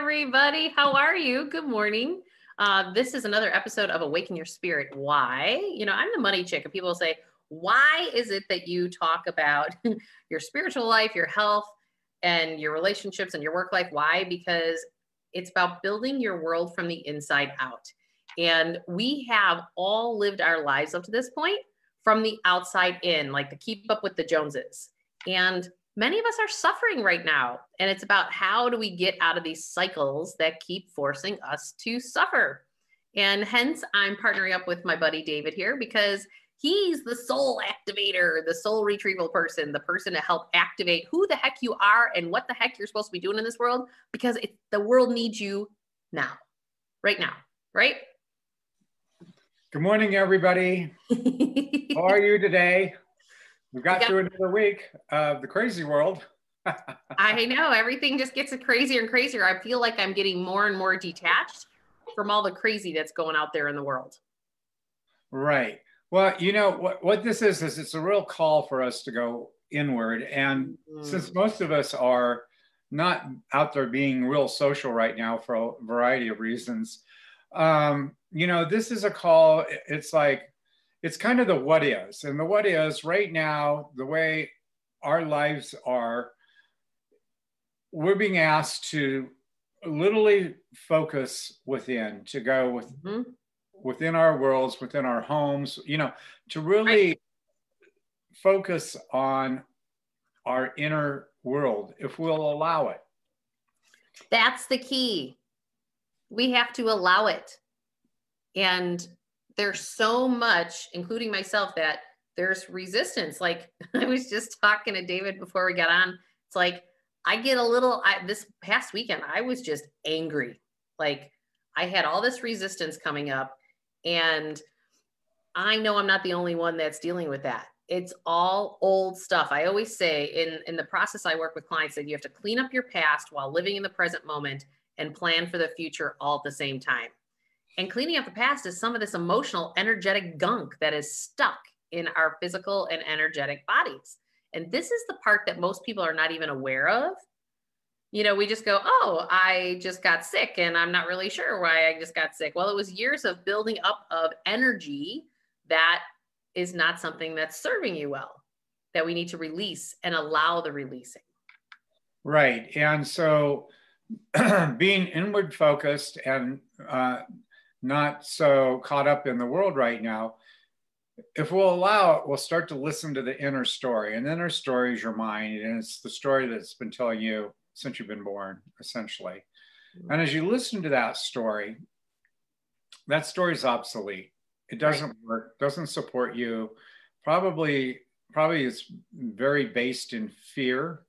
everybody. How are you? Good morning. This is another episode of Awaken Your Spirit. Why? You know, I'm the money chick, and people say, why is it that you talk about your spiritual life, your health, and your relationships and your work life? Why? Because it's about building your world from the inside out. And we have all lived our lives up to this point from the outside in, like to keep up with the Joneses. And many of us are suffering right now. And it's about how do we get out of these cycles that keep forcing us to suffer. And hence I'm partnering up with my buddy David here because he's the soul activator, the soul retrieval person, the person to help activate who the heck you are and what the heck you're supposed to be doing in this world, because the world needs you now, right now, right? Good morning, everybody. How are you today? We got through another week of the crazy world. I know, everything just gets crazier and crazier. I feel like I'm getting more and more detached from all the crazy that's going out there in the world. Right. Well, you know, what this is it's a real call for us to go inward. And since most of us are not out there being real social right now for a variety of reasons, you know, this is a call. It's like, it's kind of the what is. And the what is right now, the way our lives are, we're being asked to literally focus within, to go with, within our worlds, within our homes, you know, to really focus on our inner world, if we'll allow it. That's the key. We have to allow it. And there's so much, including myself, that there's resistance. Like I was just talking to David before we got on. It's like, I get a little, this past weekend, I was just angry. Like I had all this resistance coming up, and I know I'm not the only one that's dealing with that. It's all old stuff. I always say in the process, I work with clients that you have to clean up your past while living in the present moment and plan for the future all at the same time. And cleaning up the past is some of this emotional, energetic gunk that is stuck in our physical and energetic bodies. And this is the part that most people are not even aware of. You know, we just go, oh, I just got sick and I'm not really sure why I just got sick. Well, it was years of building up of energy that is not something that's serving you well, that we need to release and allow the releasing. Right. And so being inward focused and not so caught up in the world right now, if we'll allow it, we'll start to listen to the inner story. And the inner story is your mind. And it's the story that's been telling you since you've been born, essentially. And as you listen to that story's obsolete. It doesn't work, doesn't support you. Probably is very based in fear.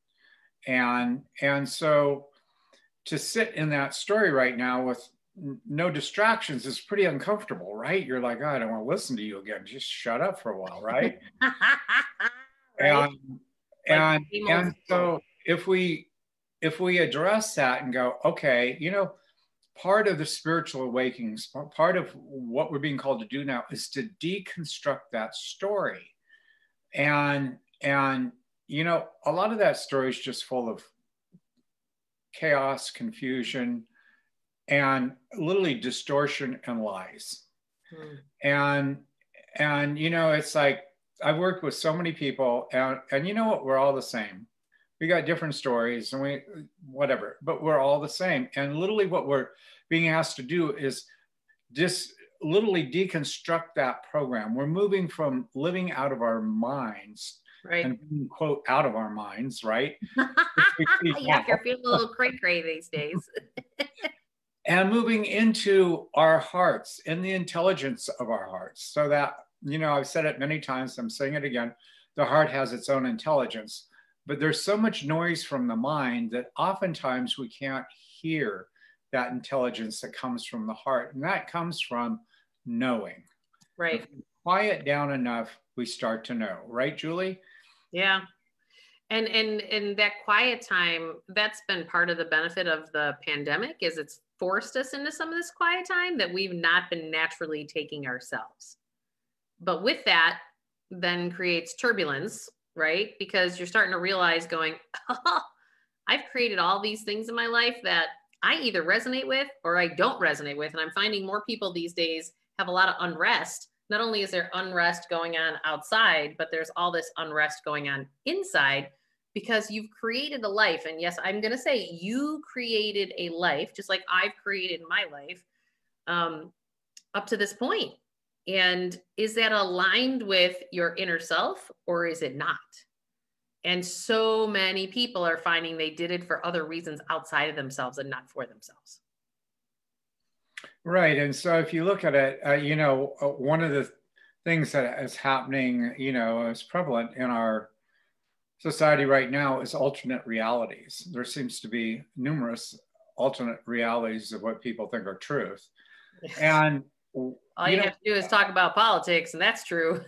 And so to sit in that story right now with no distractions is pretty uncomfortable, right? You're like, oh, I don't want to listen to you again. Just shut up for a while, right? And so if we address that and go, okay, you know, part of the spiritual awakenings, part of what we're being called to do now is to deconstruct that story. And you know, a lot of that story is just full of chaos, confusion, and literally distortion and lies. And you know, it's like, I've worked with so many people and you know what, we're all the same. We got different stories and we, whatever, but we're all the same. And literally what we're being asked to do is just literally deconstruct that program. We're moving from living out of our minds and being, quote, out of our minds, right? Yeah, you're feeling a little cray-cray these days. And moving into our hearts and the intelligence of our hearts. So that, you know, I've said it many times, I'm saying it again, the heart has its own intelligence, but there's so much noise from the mind that oftentimes we can't hear that intelligence that comes from the heart. And that comes from knowing. Right. If we quiet down enough, we start to know, right, Julie? Yeah. And that quiet time, that's been part of the benefit of the pandemic, is it's forced us into some of this quiet time that we've not been naturally taking ourselves. But with that then creates turbulence, right? Because you're starting to realize going, oh, I've created all these things in my life that I either resonate with or I don't resonate with. And I'm finding more people these days have a lot of unrest. Not only is there unrest going on outside, but there's all this unrest going on inside because you've created a life. And yes, I'm going to say you created a life, just like I've created my life up to this point. And is that aligned with your inner self or is it not? And so many people are finding they did it for other reasons outside of themselves and not for themselves. Right. And so if you look at it, you know, one of the things that is happening, you know, is prevalent in our society right now is alternate realities. There seems to be numerous alternate realities of what people think are truth. Yes. And all you have to do is talk about politics, and that's true.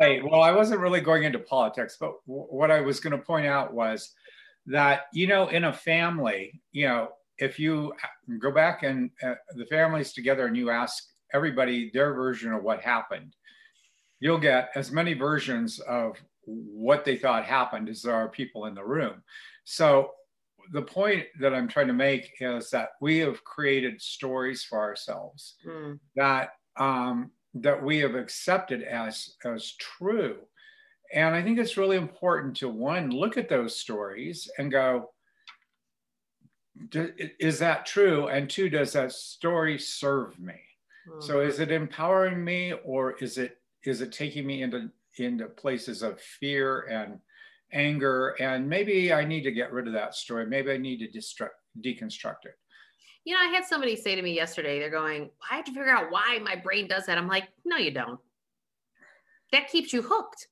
Right. Well, I wasn't really going into politics, but what I was going to point out was that, you know, in a family, you know, if you go back and the family's together and you ask everybody their version of what happened, you'll get as many versions of what they thought happened as there are people in the room. So the point that I'm trying to make is that we have created stories for ourselves that that we have accepted as true. And I think it's really important to, one, look at those stories and go, is that true? And two, does that story serve me? Mm-hmm. So is it empowering me or is it taking me into places of fear and anger? And maybe I need to get rid of that story. Maybe I need to deconstruct it. You know, I had somebody say to me yesterday, they're going, well, I have to figure out why my brain does that. I'm like, no, you don't. That keeps you hooked.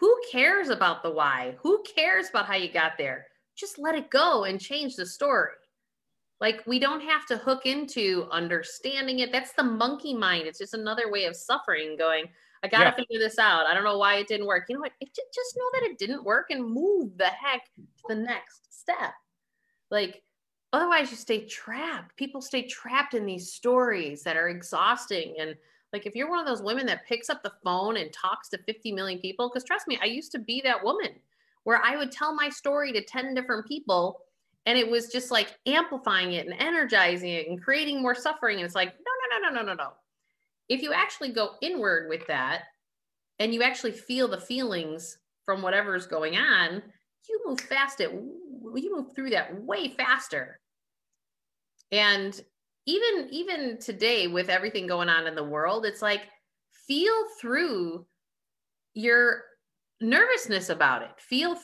Who cares about the why? Who cares about how you got there? Just let it go and change the story. Like, we don't have to hook into understanding it. That's the monkey mind. It's just another way of suffering, going, I got to figure this out. I don't know why it didn't work. You know what? Just know that it didn't work and move the heck to the next step. Like, otherwise you stay trapped. People stay trapped in these stories that are exhausting. And like, if you're one of those women that picks up the phone and talks to 50 million people, because trust me, I used to be that woman where I would tell my story to 10 different people and it was just like amplifying it and energizing it and creating more suffering. And it's like, no. If you actually go inward with that and you actually feel the feelings from whatever's going on, you move through that way faster. And even today with everything going on in the world, it's like, feel through your nervousness about it,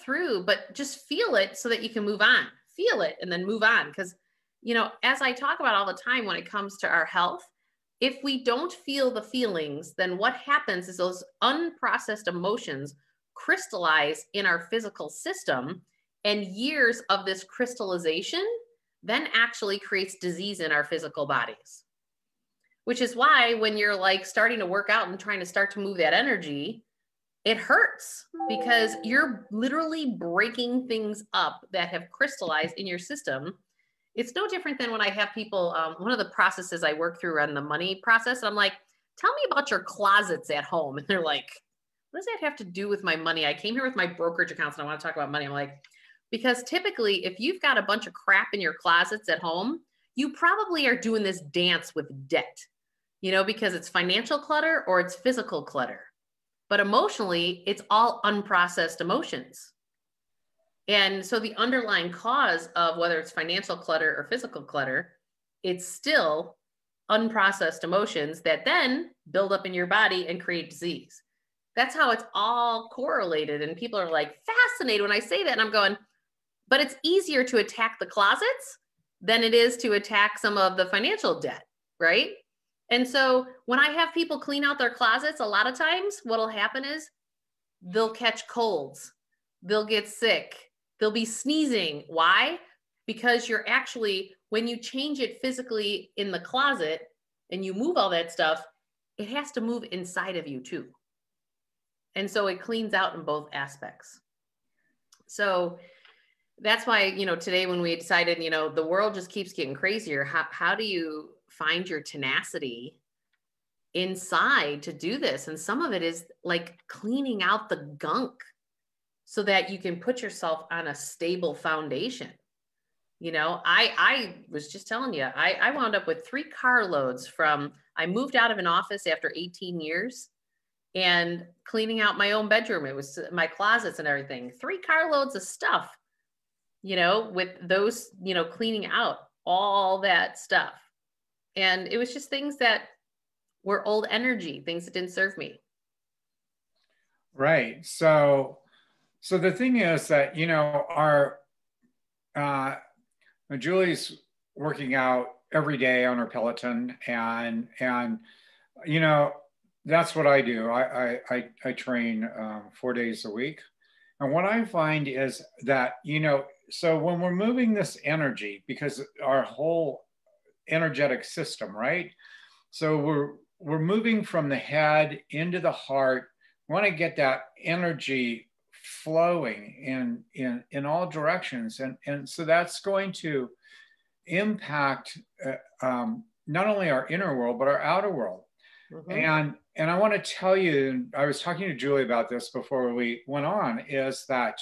but just feel it so that you can move on, feel it and then move on. Because, you know, as I talk about all the time, when it comes to our health, if we don't feel the feelings, then what happens is those unprocessed emotions crystallize in our physical system, and years of this crystallization then actually creates disease in our physical bodies, which is why when you're like starting to work out and trying to start to move that energy, it hurts because you're literally breaking things up that have crystallized in your system. It's no different than when I have people, one of the processes I work through on the money process, and I'm like, tell me about your closets at home. And they're like, what does that have to do with my money? I came here with my brokerage accounts and I want to talk about money. I'm like, because typically if you've got a bunch of crap in your closets at home, you probably are doing this dance with debt, you know, because it's financial clutter or it's physical clutter. But emotionally, it's all unprocessed emotions. And so the underlying cause of whether it's financial clutter or physical clutter, it's still unprocessed emotions that then build up in your body and create disease. That's how it's all correlated. And people are like fascinated when I say that. And I'm going, but it's easier to attack the closets than it is to attack some of the financial debt, right? And so when I have people clean out their closets, a lot of times what'll happen is they'll catch colds, they'll get sick, they'll be sneezing. Why? Because you're actually, when you change it physically in the closet and you move all that stuff, it has to move inside of you too. And so it cleans out in both aspects. So that's why, you know, today when we decided, you know, the world just keeps getting crazier. How do you find your tenacity inside to do this? And some of it is like cleaning out the gunk so that you can put yourself on a stable foundation. You know, I was just telling you, I wound up with 3 carloads from, I moved out of an office after 18 years and cleaning out my own bedroom. It was my closets and everything, 3 carloads of stuff, you know, with those, you know, cleaning out all that stuff. And it was just things that were old energy, things that didn't serve me. Right. So the thing is that, you know, our, Julie's working out every day on her Peloton, and you know, that's what I do. I train 4 days a week. And what I find is that, you know, so when we're moving this energy, because our whole energetic system, right? So we're moving from the head into the heart. We want to get that energy flowing in all directions, and so that's going to impact not only our inner world but our outer world. Mm-hmm. And I want to tell you, I was talking to Julie about this before we went on, is that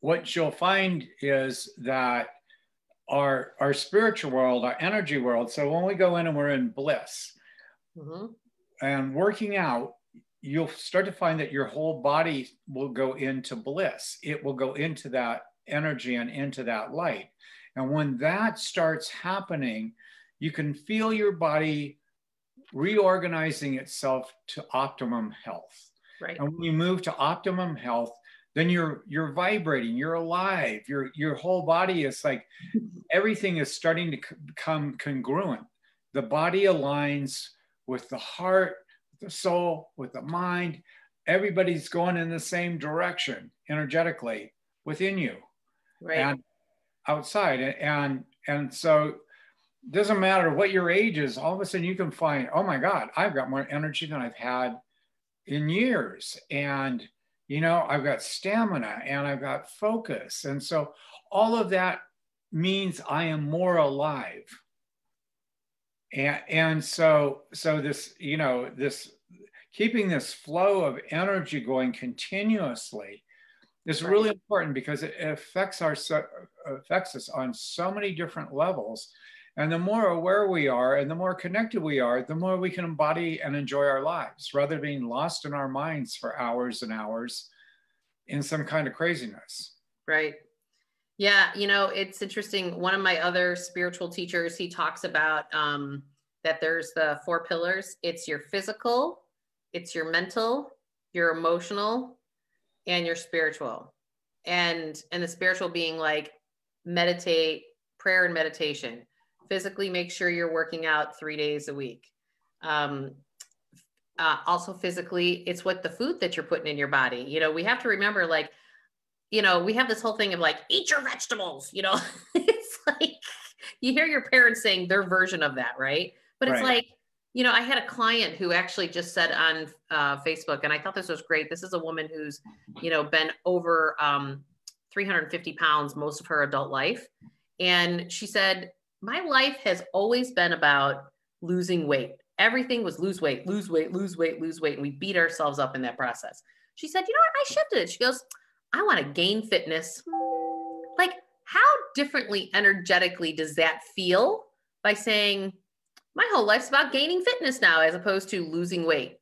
what you'll find is that our spiritual world, our energy world, so when we go in and we're in bliss, mm-hmm. and working out, you'll start to find that your whole body will go into bliss. It will go into that energy and into that light. And when that starts happening, you can feel your body reorganizing itself to optimum health. Right. And when you move to optimum health, then you're vibrating, you're alive, your whole body is like, everything is starting to become congruent. The body aligns with the heart, the soul, with the mind. Everybody's going in the same direction energetically within you, right, and outside. And so it doesn't matter what your age is, all of a sudden you can find, oh my God, I've got more energy than I've had in years. And, you know, I've got stamina and I've got focus. And so all of that means I am more alive. And so this, you know, this keeping this flow of energy going continuously is really important, because it affects us on so many different levels. And the more aware we are and the more connected we are, the more we can embody and enjoy our lives rather than being lost in our minds for hours and hours in some kind of craziness. Right. Yeah, you know, it's interesting. One of my other spiritual teachers, he talks about that there's the 4 pillars. It's your physical, it's your mental, your emotional, and your spiritual. And the spiritual being like meditate, prayer and meditation. Physically, make sure you're working out 3 days a week. Also physically, it's what the food that you're putting in your body. You know, we have to remember, like, you know, we have this whole thing of like, eat your vegetables, you know, it's like, you hear your parents saying their version of that, right? But it's like, you know, I had a client who actually just said on Facebook, and I thought this was great. This is a woman who's, you know, been over 350 pounds most of her adult life. And she said, my life has always been about losing weight. Everything was lose weight, lose weight, lose weight, lose weight. And we beat ourselves up in that process. She said, you know what, I shifted it. She goes, I want to gain fitness. Like, how differently energetically does that feel by saying my whole life's about gaining fitness now, as opposed to losing weight,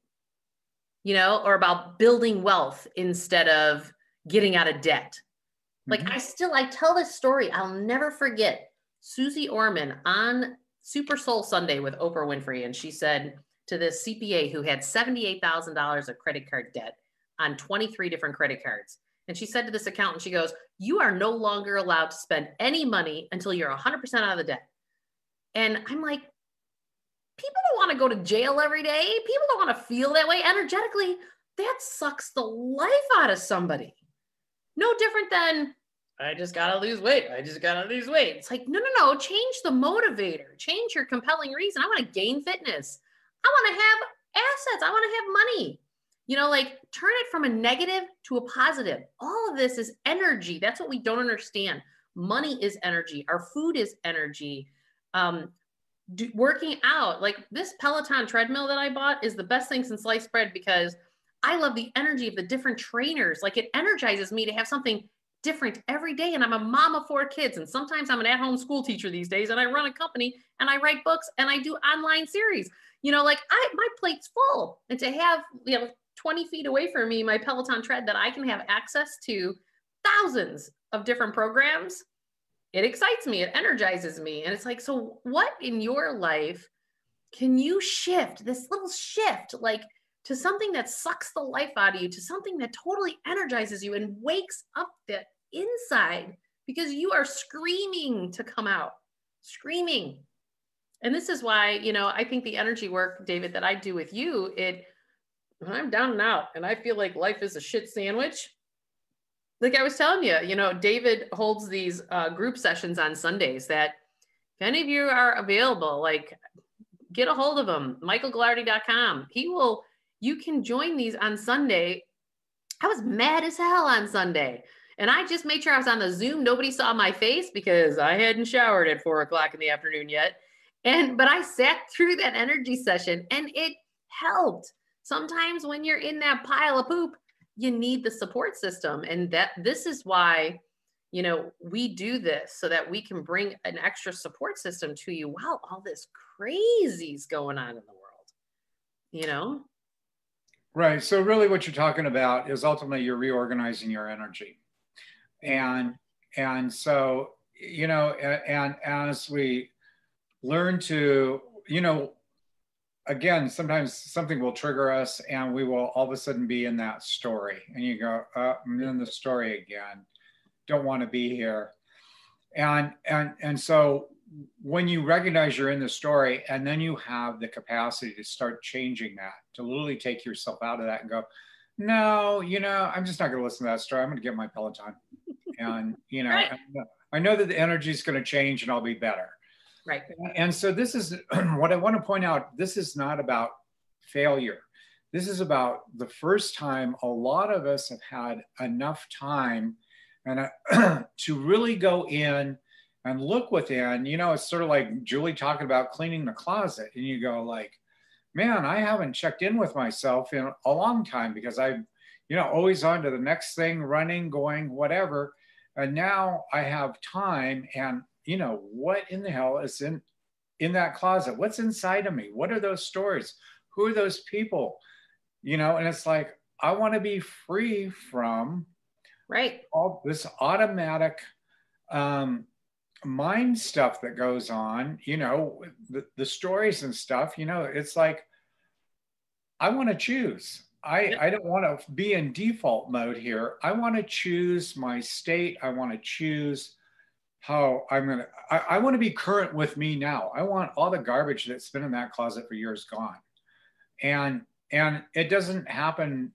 you know, or about building wealth instead of getting out of debt. Like, mm-hmm. I tell this story. I'll never forget Suze Orman on Super Soul Sunday with Oprah Winfrey. And she said to this CPA who had $78,000 of credit card debt on 23 different credit cards. And she said to this accountant, she goes, you are no longer allowed to spend any money until you're 100% out of the debt. And I'm like, people don't want to go to jail every day. People don't want to feel that way energetically. That sucks the life out of somebody. No different than, I just got to lose weight. I just got to lose weight. It's like, no. Change the motivator. Change your compelling reason. I want to gain fitness. I want to have assets. I want to have money. You know, like, turn it from a negative to a positive. All of this is energy. That's what we don't understand. Money is energy. Our food is energy. Working out, like this Peloton treadmill that I bought is the best thing since sliced bread, because I love the energy of the different trainers. Like, it energizes me to have something different every day. And I'm a mom of 4 kids. And sometimes I'm an at-home school teacher these days, and I run a company and I write books and I do online series. You know, like my plate's full, and to have, you know, 20 feet away from me, my Peloton tread that I can have access to thousands of different programs, it excites me, it energizes me. And it's like, so what in your life can you shift, this little shift, like to something that sucks the life out of you, to something that totally energizes you and wakes up the inside, because you are screaming to come out, screaming. And this is why, you know, I think the energy work, David, that I do with you, when I'm down and out and I feel like life is a shit sandwich, like I was telling you, you know, David holds these group sessions on Sundays that if any of you are available, like get a hold of him, michaelgillardi.com. You can join these on Sunday. I was mad as hell on Sunday. And I just made sure I was on the Zoom. Nobody saw my face because I hadn't showered at 4 o'clock in the afternoon yet. But I sat through that energy session and it helped. Sometimes when you're in that pile of poop, you need the support system. And this is why, you know, we do this, so that we can bring an extra support system to you while all this crazy's going on in the world, you know? Right. So really what you're talking about is ultimately you're reorganizing your energy. And so, you know, and as we learn to, you know, again, sometimes something will trigger us and we will all of a sudden be in that story. And you go, I'm in the story again. Don't want to be here. And so when you recognize you're in the story, and then you have the capacity to start changing that, to literally take yourself out of that and go, no, you know, I'm just not going to listen to that story. I'm going to get my Peloton. And, you know, right. I know that the energy is going to change and I'll be better. Right. And so this is what I want to point out. This is not about failure. This is about the first time a lot of us have had enough time and to really go in and look within. You know, it's sort of like Julie talking about cleaning the closet, and you go like, man, I haven't checked in with myself in a long time because I'm, you know, always on to the next thing, running, going, whatever. And now I have time and, you know, what in the hell is in that closet? What's inside of me? What are those stories? Who are those people? You know, and it's like, I want to be free from all this automatic mind stuff that goes on, you know, the stories and stuff. You know, it's like, I want to choose. I don't want to be in default mode here. I want to choose my state. I want to choose how I'm going to, I want to be current with me now. I want all the garbage that's been in that closet for years gone. And it doesn't happen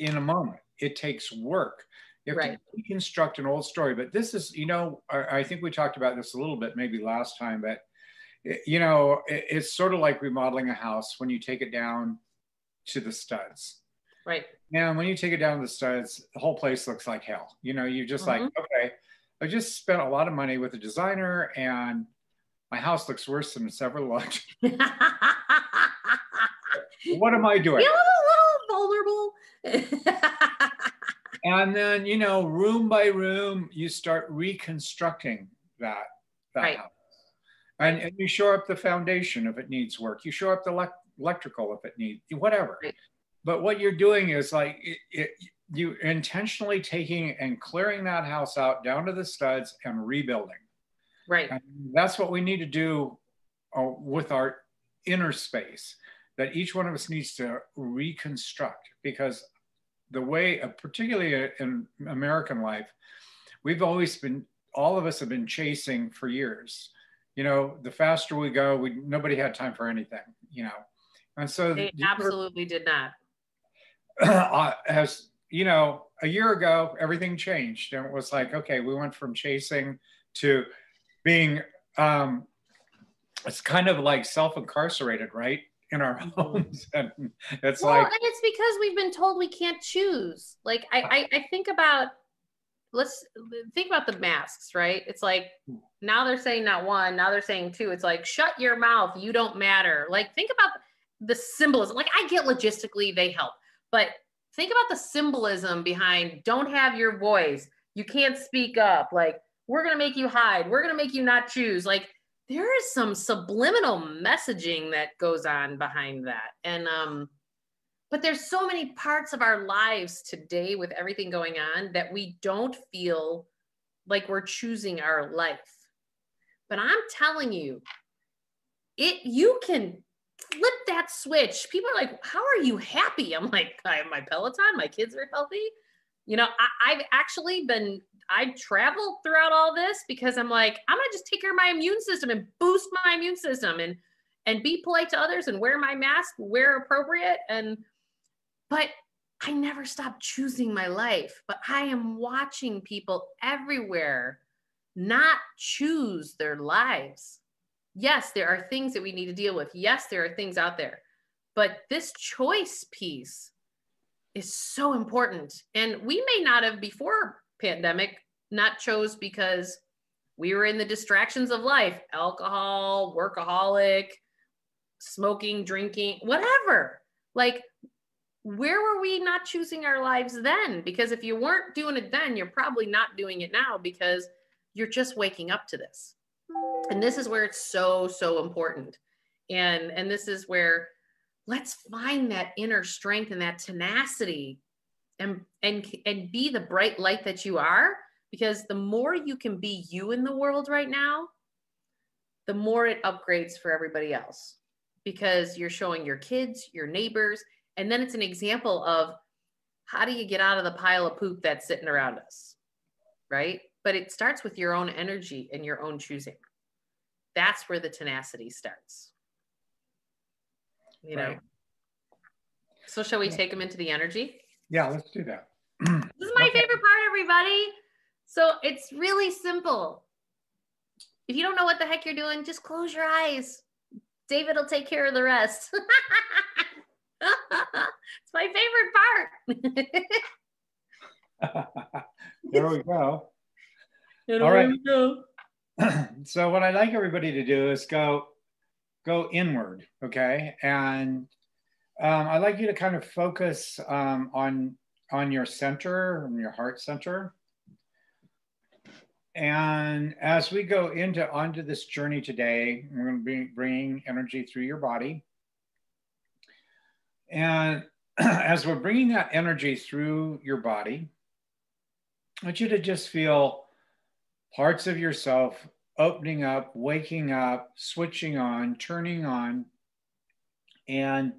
in a moment. It takes work. You have to reconstruct an old story. But this is, you know, I think we talked about this a little bit maybe last time, but you know, it's sort of like remodeling a house when you take it down to the studs. Right. And when you take it down to the studs, the whole place looks like hell. You know, you're just like, okay, I just spent a lot of money with a designer and my house looks worse than it's ever looked. What am I doing? Feel a little vulnerable. And then, you know, room by room, you start reconstructing that house. And you shore up the foundation if it needs work. You shore up the electrical if it needs, whatever. Right. But what you're doing is like, you intentionally taking and clearing that house out down to the studs and rebuilding. Right. And that's what we need to do with our inner space, that each one of us needs to reconstruct, because the way, particularly in American life, we've always been, all of us have been chasing for years. You know, the faster we go, nobody had time for anything, you know. And so they absolutely did not. As you know, a year ago, everything changed. And it was like, okay, we went from chasing to being, it's kind of like self-incarcerated, right? In our homes. And it's and it's because we've been told we can't choose. Like I think about, let's think about the masks, right? It's like, now they're saying not one, now they're saying two. It's like, shut your mouth, you don't matter. Like, think about the symbolism. Like, I get logistically they help, but think about the symbolism behind don't have your voice, You can't speak up. Like, we're going to make you hide. We're going to make you not choose. Like, there is some subliminal messaging that goes on behind that. And, but there's so many parts of our lives today with everything going on that we don't feel like we're choosing our life. But I'm telling you, you can flip that switch. People are like, how are you happy? I'm like, I have my Peloton, my kids are healthy. You know, I've actually been, I traveled throughout all this because I'm like, I'm going to just take care of my immune system and boost my immune system and be polite to others and wear my mask where appropriate. But I never stopped choosing my life, but I am watching people everywhere not choose their lives. Yes, there are things that we need to deal with. Yes, there are things out there, but this choice piece is so important. And we may not have before pandemic not chose because we were in the distractions of life, alcohol, workaholic, smoking, drinking, whatever. Like, where were we not choosing our lives then? Because if you weren't doing it then, you're probably not doing it now because you're just waking up to this. And this is where it's so, so important. And this is where let's find that inner strength and that tenacity and be the bright light that you are, because the more you can be you in the world right now, the more it upgrades for everybody else, because you're showing your kids, your neighbors, and then it's an example of how do you get out of the pile of poop that's sitting around us, right? But it starts with your own energy and your own choosing. That's where the tenacity starts, you know? Right. So shall we take them into the energy? Yeah, let's do that. This is my favorite part, everybody. So it's really simple. If you don't know what the heck you're doing, just close your eyes. David will take care of the rest. It's my favorite part. There we go. All right. So what I'd like everybody to do is go inward, okay? And I'd like you to kind of focus on your center, on your heart center. And as we go onto this journey today, we're going to be bringing energy through your body. And as we're bringing that energy through your body, I want you to just feel parts of yourself opening up, waking up, switching on, turning on. And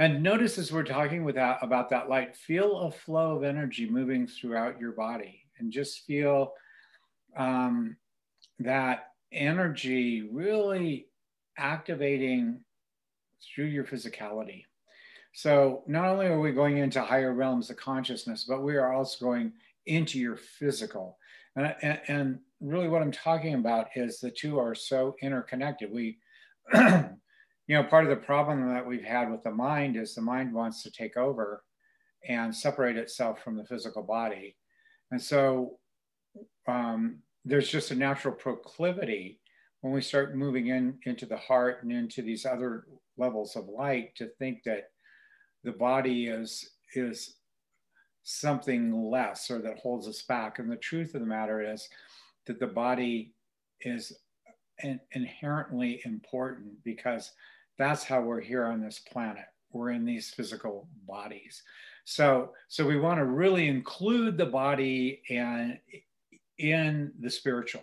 notice as we're talking about that light, feel a flow of energy moving throughout your body, and just feel that energy really activating through your physicality. So not only are we going into higher realms of consciousness, but we are also going into your physical. And really what I'm talking about is the two are so interconnected. We, part of the problem that we've had with the mind is the mind wants to take over and separate itself from the physical body. And so there's just a natural proclivity when we start moving into the heart and into these other levels of light to think that the body is something less or that holds us back. And the truth of the matter is that the body is inherently important, because that's how we're here on this planet. We're in these physical bodies. So we want to really include the body and in the spiritual,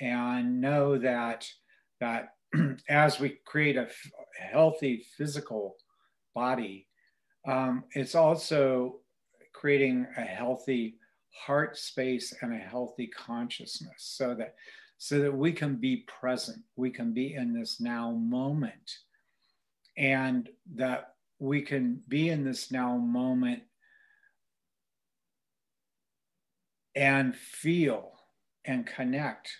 and know that as we create a healthy physical body, it's also creating a healthy heart space and a healthy consciousness, so that we can be present, we can be in this now moment, and that we can be in this now moment and feel and connect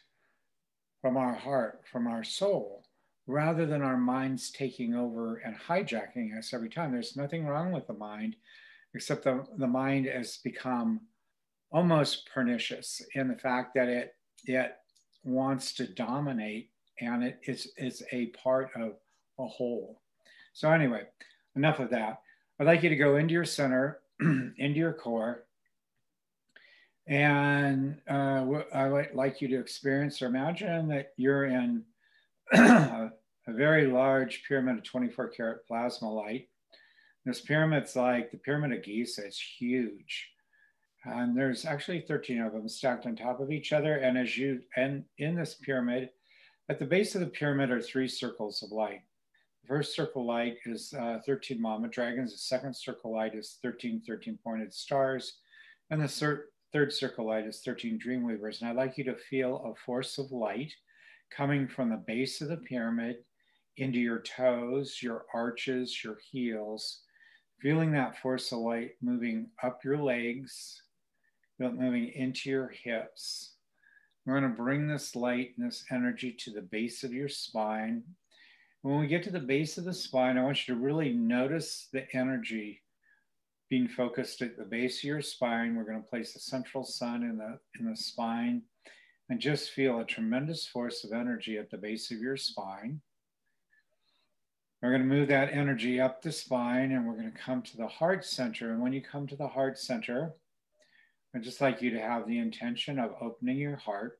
from our heart, from our soul, rather than our minds taking over and hijacking us every time. There's nothing wrong with the mind, except the mind has become almost pernicious in the fact that it wants to dominate, and it's a part of a whole. So anyway, enough of that. I'd like you to go into your center, into your core, And I would like you to experience or imagine that you're in a very large pyramid of 24 karat plasma light. This pyramid's like the Pyramid of Giza. It's huge. And there's actually 13 of them stacked on top of each other. And as you, and in this pyramid, at the base of the pyramid are three circles of light. The first circle light is 13 mama dragons. The second circle light is 13 pointed stars. And the third circle light is 13 dreamweavers. And I'd like you to feel a force of light coming from the base of the pyramid into your toes, your arches, your heels, feeling that force of light moving up your legs, moving into your hips. We're going to bring this light and this energy to the base of your spine. When we get to the base of the spine, I want you to really notice the energy being focused at the base of your spine. We're going to place the central sun in the spine and just feel a tremendous force of energy at the base of your spine. We're going to move that energy up the spine and we're going to come to the heart center. And when you come to the heart center, I'd just like you to have the intention of opening your heart,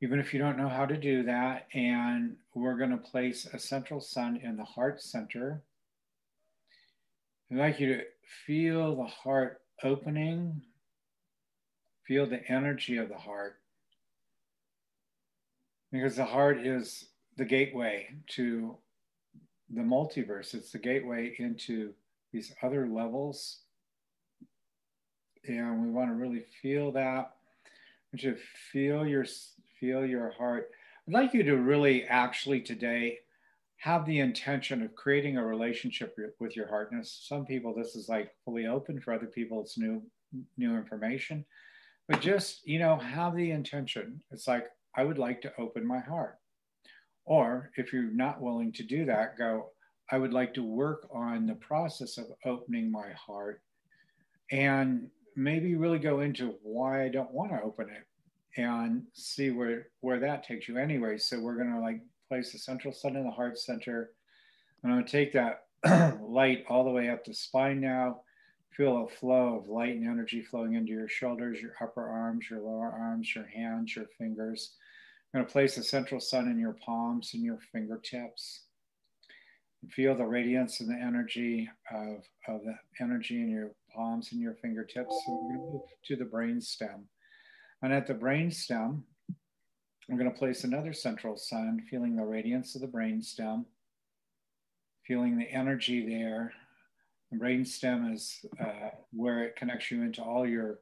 even if you don't know how to do that. And we're going to place a central sun in the heart center. I'd like you to feel the heart opening, feel the energy of the heart, because the heart is the gateway to the multiverse. It's the gateway into these other levels. And we want to really feel that. I want you to feel your heart. I'd like you to really actually today have the intention of creating a relationship with your heart. Now, some people, this is like fully open. For other people, it's new information. But just, you know, have the intention. It's like, I would like to open my heart. Or if you're not willing to do that, go, I would like to work on the process of opening my heart. And maybe really go into why I don't want to open it and see where that takes you anyway. So we're going to like place the central sun in the heart center. I'm going to take that light all the way up the spine now. Feel a flow of light and energy flowing into your shoulders, your upper arms, your lower arms, your hands, your fingers. I'm going to place the central sun in your palms and your fingertips. And feel the radiance and the energy of the energy in your palms and your fingertips. So we're going to move to the brain stem. And at the brain stem, I'm going to place another central sun, feeling the radiance of the brainstem, feeling the energy there. The brainstem is where it connects you into all your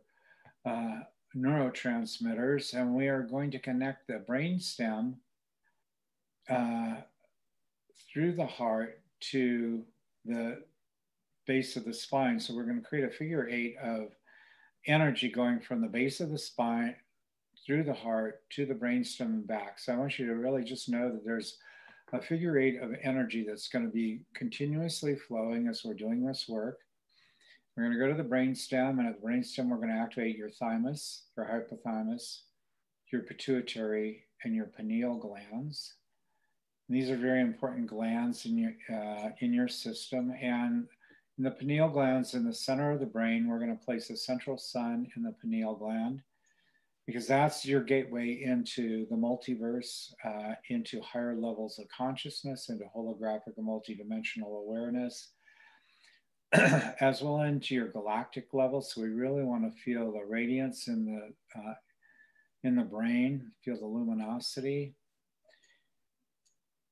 neurotransmitters, and we are going to connect the brainstem through the heart to the base of the spine. So we're going to create a figure eight of energy going from the base of the spine through the heart to the brainstem and back. So I want you to really just know that there's a figure eight of energy that's going to be continuously flowing as we're doing this work. We're going to go to the brainstem, and at the brainstem, we're going to activate your thymus, your hypothalamus, your pituitary, and your pineal glands. And these are very important glands in your system. And in the pineal glands in the center of the brain, we're going to place a central sun in the pineal gland, because that's your gateway into the multiverse, into higher levels of consciousness, into holographic and multidimensional awareness, as well into your galactic level. So we really want to feel the radiance in the brain, feel the luminosity.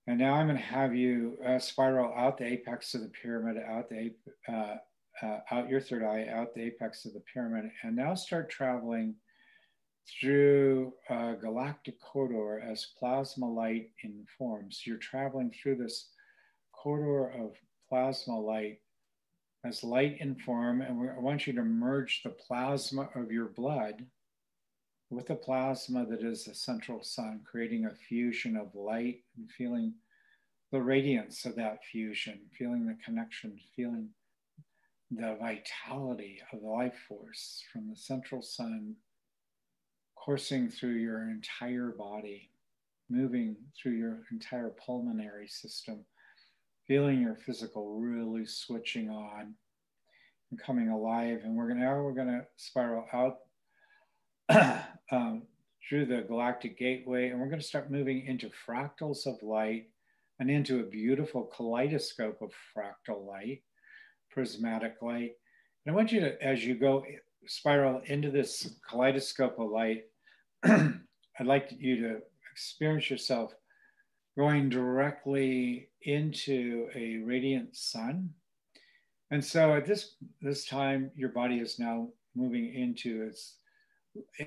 And now I'm going to have you spiral out the apex of the pyramid, out your third eye, out the apex of the pyramid, and now start traveling through a galactic corridor as plasma light informs. You're traveling through this corridor of plasma light as light inform, and I want you to merge the plasma of your blood with the plasma that is the central sun, creating a fusion of light and feeling the radiance of that fusion, feeling the connection, feeling the vitality of the life force from the central sun coursing through your entire body, moving through your entire pulmonary system, feeling your physical really switching on, and coming alive. And we're gonna spiral out through the galactic gateway, and we're gonna start moving into fractals of light and into a beautiful kaleidoscope of fractal light, prismatic light. And I want you to, as you go spiral into this kaleidoscope of light, I'd like you to experience yourself going directly into a radiant sun. And so at this time, your body is now moving into its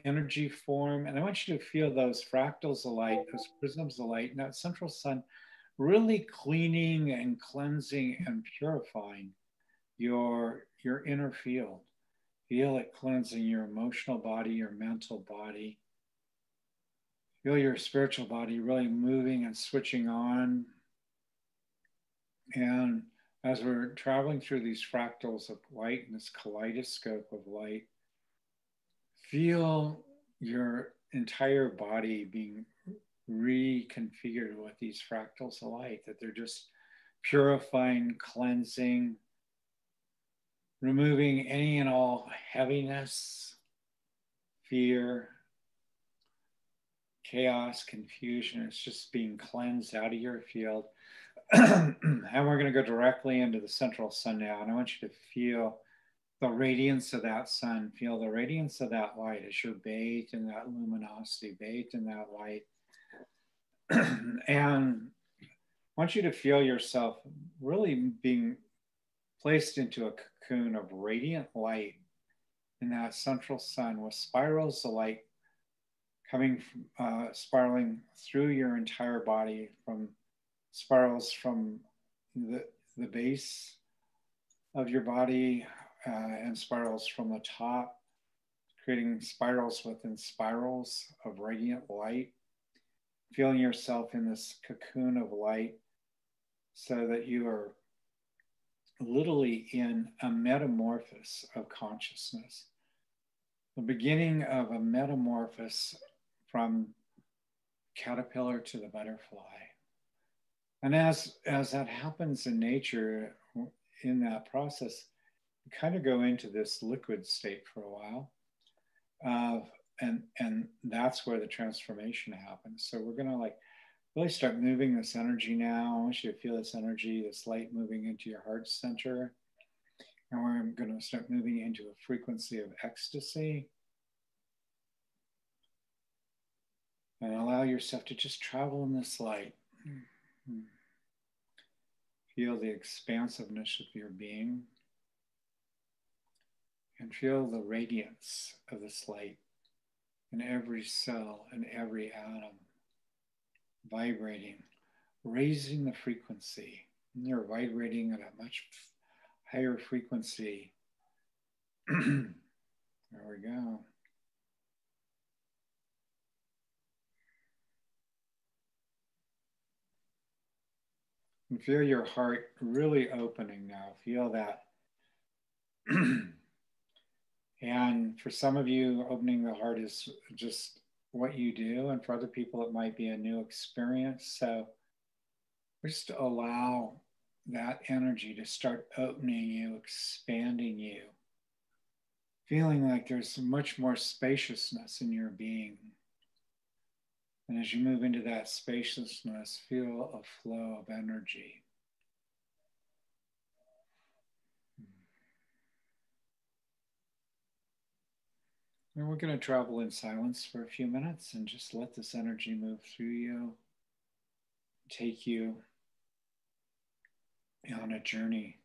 energy form. And I want you to feel those fractals of light, those prisms of light, and that central sun really cleaning and cleansing and purifying your inner field. Feel it cleansing your emotional body, your mental body. Feel your spiritual body really moving and switching on. And as we're traveling through these fractals of light and this kaleidoscope of light, feel your entire body being reconfigured with these fractals of light, that they're just purifying, cleansing, removing any and all heaviness, fear, chaos, confusion. It's just being cleansed out of your field. And we're going to go directly into the central sun now. And I want you to feel the radiance of that sun, feel the radiance of that light as you're bathed in that luminosity, bathed in that light. And I want you to feel yourself really being placed into a cocoon of radiant light in that central sun, with spirals of light coming from, spiraling through your entire body, from spirals from the base of your body and spirals from the top, creating spirals within spirals of radiant light, feeling yourself in this cocoon of light so that you are literally in a metamorphosis of consciousness, the beginning of a metamorphosis from caterpillar to the butterfly. And as that happens in nature, in that process, you kind of go into this liquid state for a while, and that's where the transformation happens. So we're going to really start moving this energy now. I want you to feel this energy, this light moving into your heart center. And we're going to start moving into a frequency of ecstasy. And allow yourself to just travel in this light. Mm-hmm. Feel the expansiveness of your being. And feel the radiance of this light in every cell and every atom, vibrating, raising the frequency. And you're vibrating at a much higher frequency. There we go. And feel your heart really opening now. Feel that. And for some of you, opening the heart is just what you do, and for other people it might be a new experience. So just allow that energy to start opening you, expanding you, feeling like there's much more spaciousness in your being. And as you move into that spaciousness, feel a flow of energy. And we're going to travel in silence for a few minutes and just let this energy move through you, take you on a journey.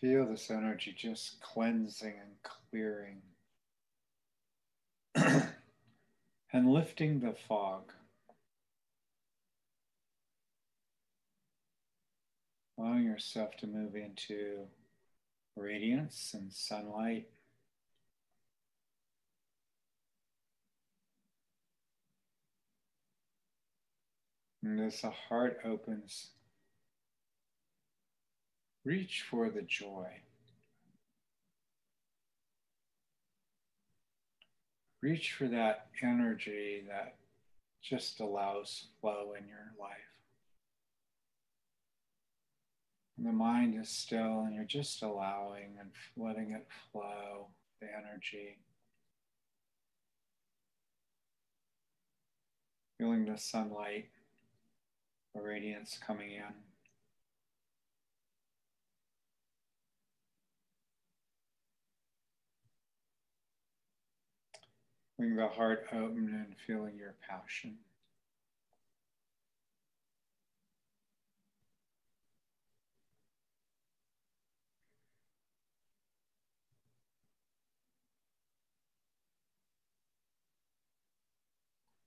Feel this energy just cleansing and clearing and lifting the fog. Allowing yourself to move into radiance and sunlight. And as the heart opens, reach for the joy. Reach for that energy that just allows flow in your life. And the mind is still, and you're just allowing and letting it flow, the energy. Feeling the sunlight, the radiance coming in. Feeling the heart open and feeling your passion.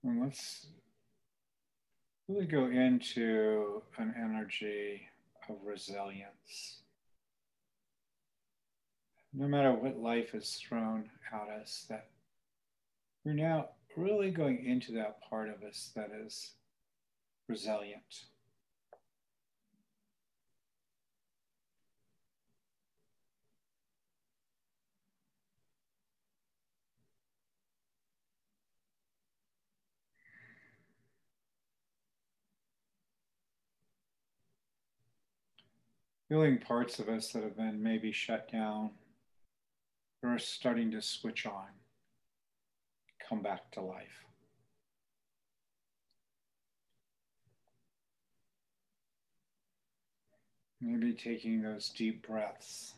And let's really go into an energy of resilience. No matter what life is thrown at us, that we're now really going into that part of us that is resilient. Feeling parts of us that have been maybe shut down are starting to switch on, come back to life. Maybe taking those deep breaths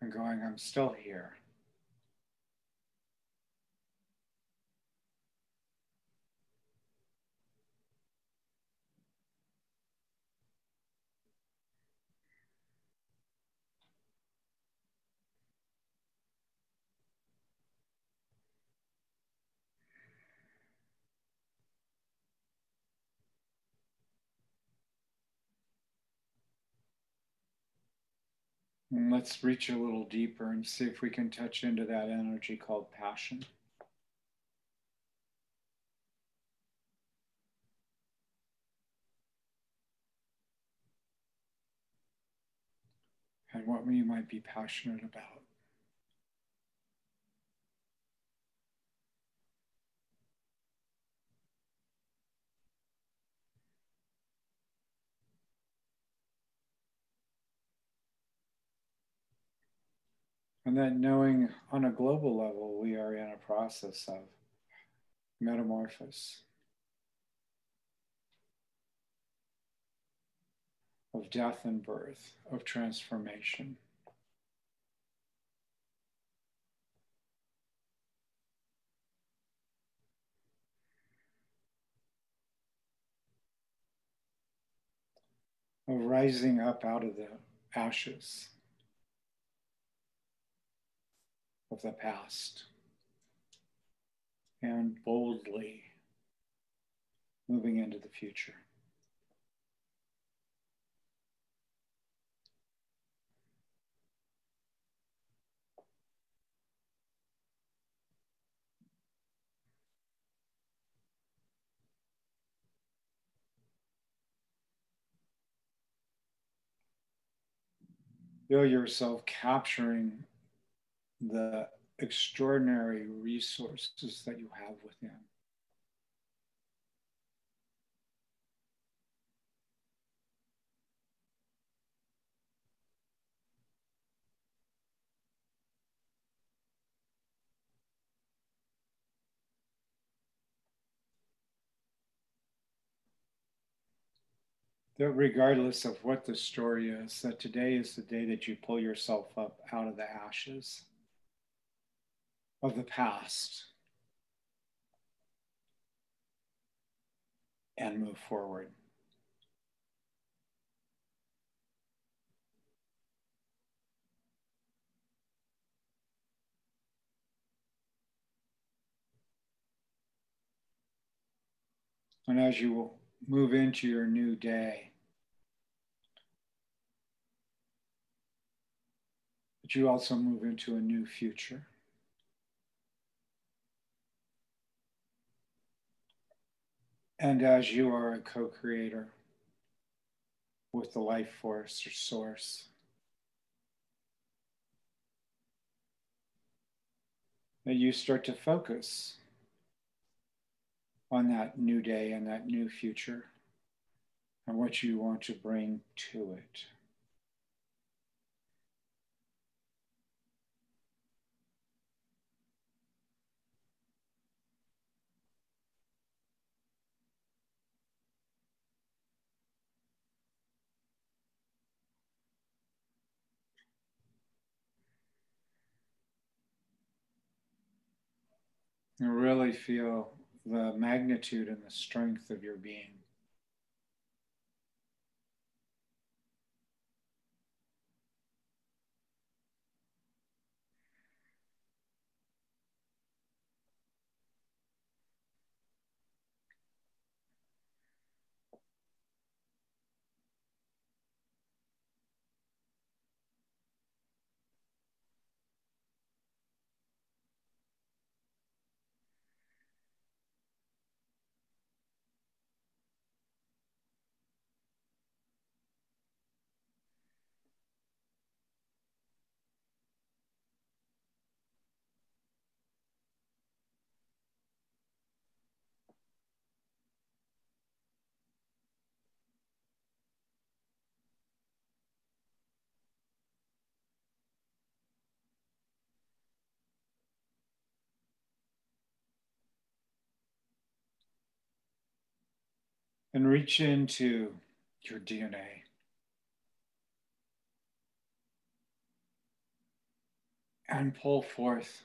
and going, I'm still here. And let's reach a little deeper and see if we can touch into that energy called passion. And what we might be passionate about. And that knowing on a global level, we are in a process of metamorphosis, of death and birth, of transformation. Of rising up out of the ashes of the past and boldly moving into the future. Feel yourself capturing the extraordinary resources that you have within. That regardless of what the story is, that today is the day that you pull yourself up out of the ashes of the past and move forward. and as you move into your new day, but you also move into a new future. And as you are a co-creator with the life force or source, that you start to focus on that new day and that new future and what you want to bring to it. And really feel the magnitude and the strength of your being. And reach into your DNA. And pull forth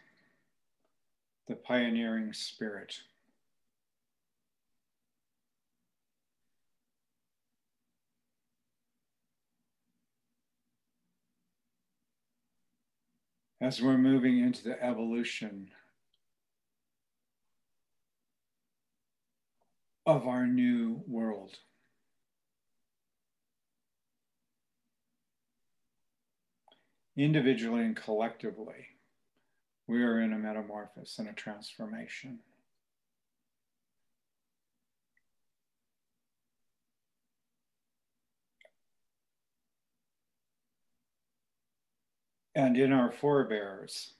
the pioneering spirit. As we're moving into the evolution of our new world. Individually and collectively, we are in a metamorphosis and a transformation. And in our forebears,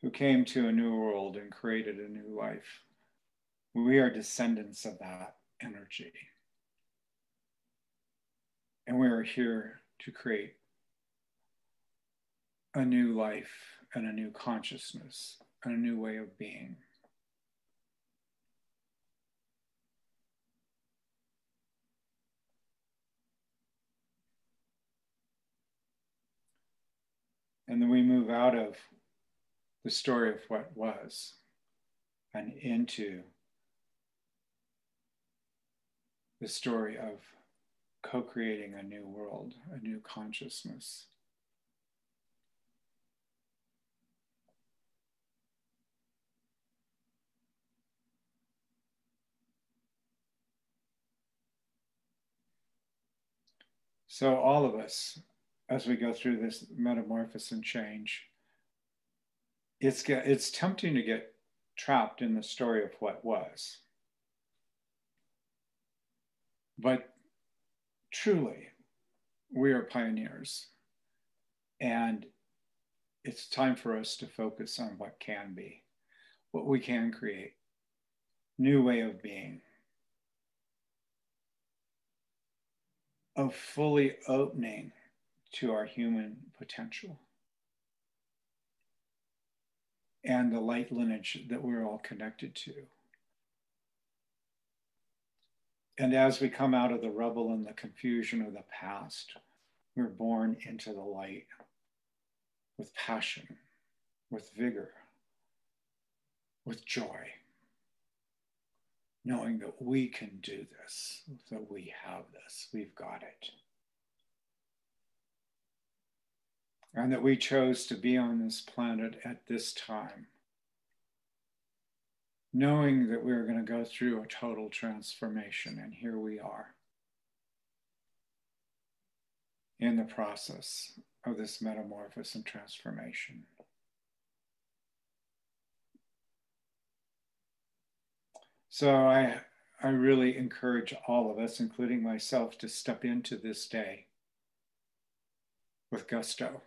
who came to a new world and created a new life. We are descendants of that energy. And we are here to create a new life and a new consciousness and a new way of being. And then we move out of the story of what was, and into the story of co-creating a new world, a new consciousness. So all of us, as we go through this metamorphosis and change, it's tempting to get trapped in the story of what was. But truly, we are pioneers. And it's time for us to focus on what can be, what we can create, new way of being, of fully opening to our human potential. And the light lineage that we're all connected to. And as we come out of the rubble and the confusion of the past, we're born into the light with passion, with vigor, with joy, knowing that we can do this, that we have this, we've got it. And that we chose to be on this planet at this time knowing that we were going to go through a total transformation, and here we are in the process of this metamorphosis and transformation. So I really encourage all of us, including myself, to step into this day with gusto.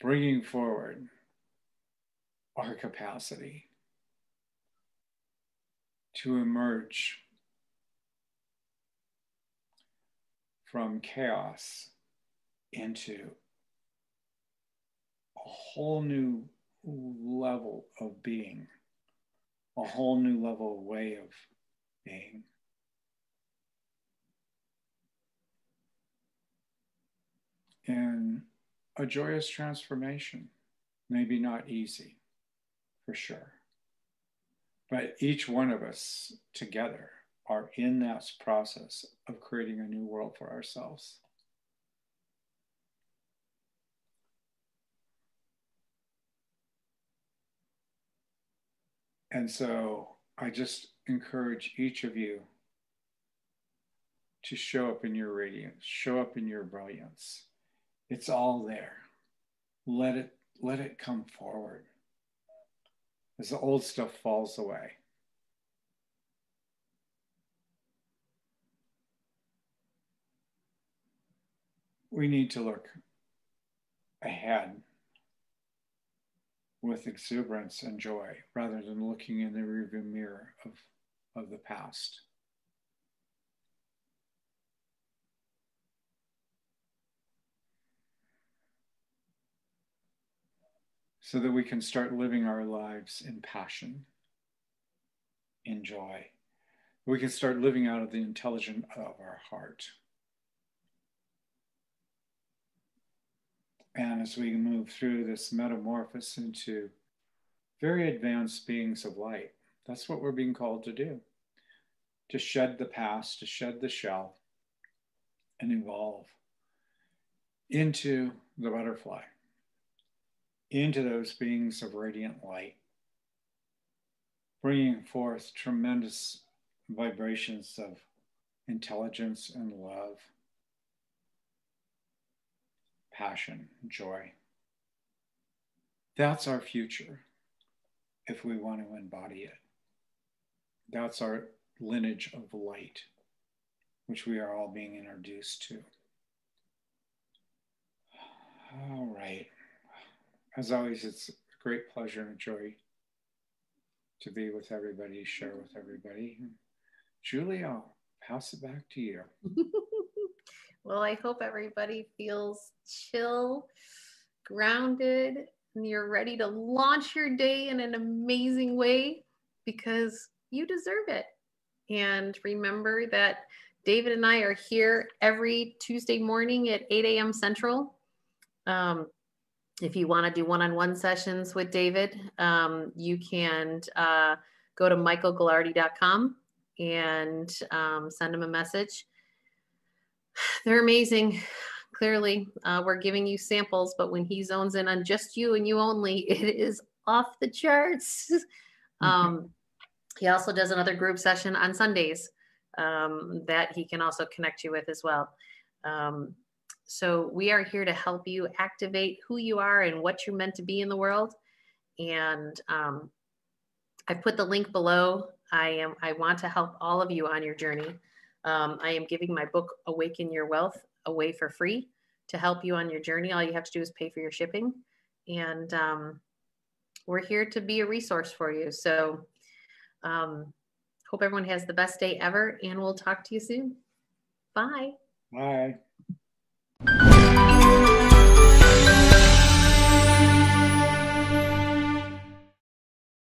Bringing forward our capacity to emerge from chaos into a whole new level of being, a whole new level way of being. And a joyous transformation, maybe not easy, for sure. But each one of us together are in that process of creating a new world for ourselves. And so I just encourage each of you to show up in your radiance, show up in your brilliance. It's all there. Let it come forward as the old stuff falls away. We need to look ahead with exuberance and joy rather than looking in the rearview mirror of the past. So that we can start living our lives in passion, in joy. We can start living out of the intelligence of our heart. And as we move through this metamorphosis into very advanced beings of light, that's what we're being called to do, to shed the past, to shed the shell, and evolve into the butterfly, into those beings of radiant light, bringing forth tremendous vibrations of intelligence and love, passion, joy. That's our future if we want to embody it. That's our lineage of light, which we are all being introduced to. All right. As always, it's a great pleasure and joy to be with everybody, share with everybody. Julie, I'll pass it back to you. Well, I hope everybody feels chill, grounded, and you're ready to launch your day in an amazing way because you deserve it. And remember that David and I are here every Tuesday morning at 8 a.m. Central. If you want to do one-on-one sessions with David, you can go to michaelgillardi.com and send him a message. They're amazing. Clearly, we're giving you samples, but when he zones in on just you and you only, it is off the charts. Mm-hmm. He also does another group session on Sundays that he can also connect you with as well. So we are here to help you activate who you are and what you're meant to be in the world. And I've put the link below. I want to help all of you on your journey. I am giving my book, Awaken Your Wealth, away for free to help you on your journey. All you have to do is pay for your shipping. And we're here to be a resource for you. So hope everyone has the best day ever, and we'll talk to you soon. Bye. Bye.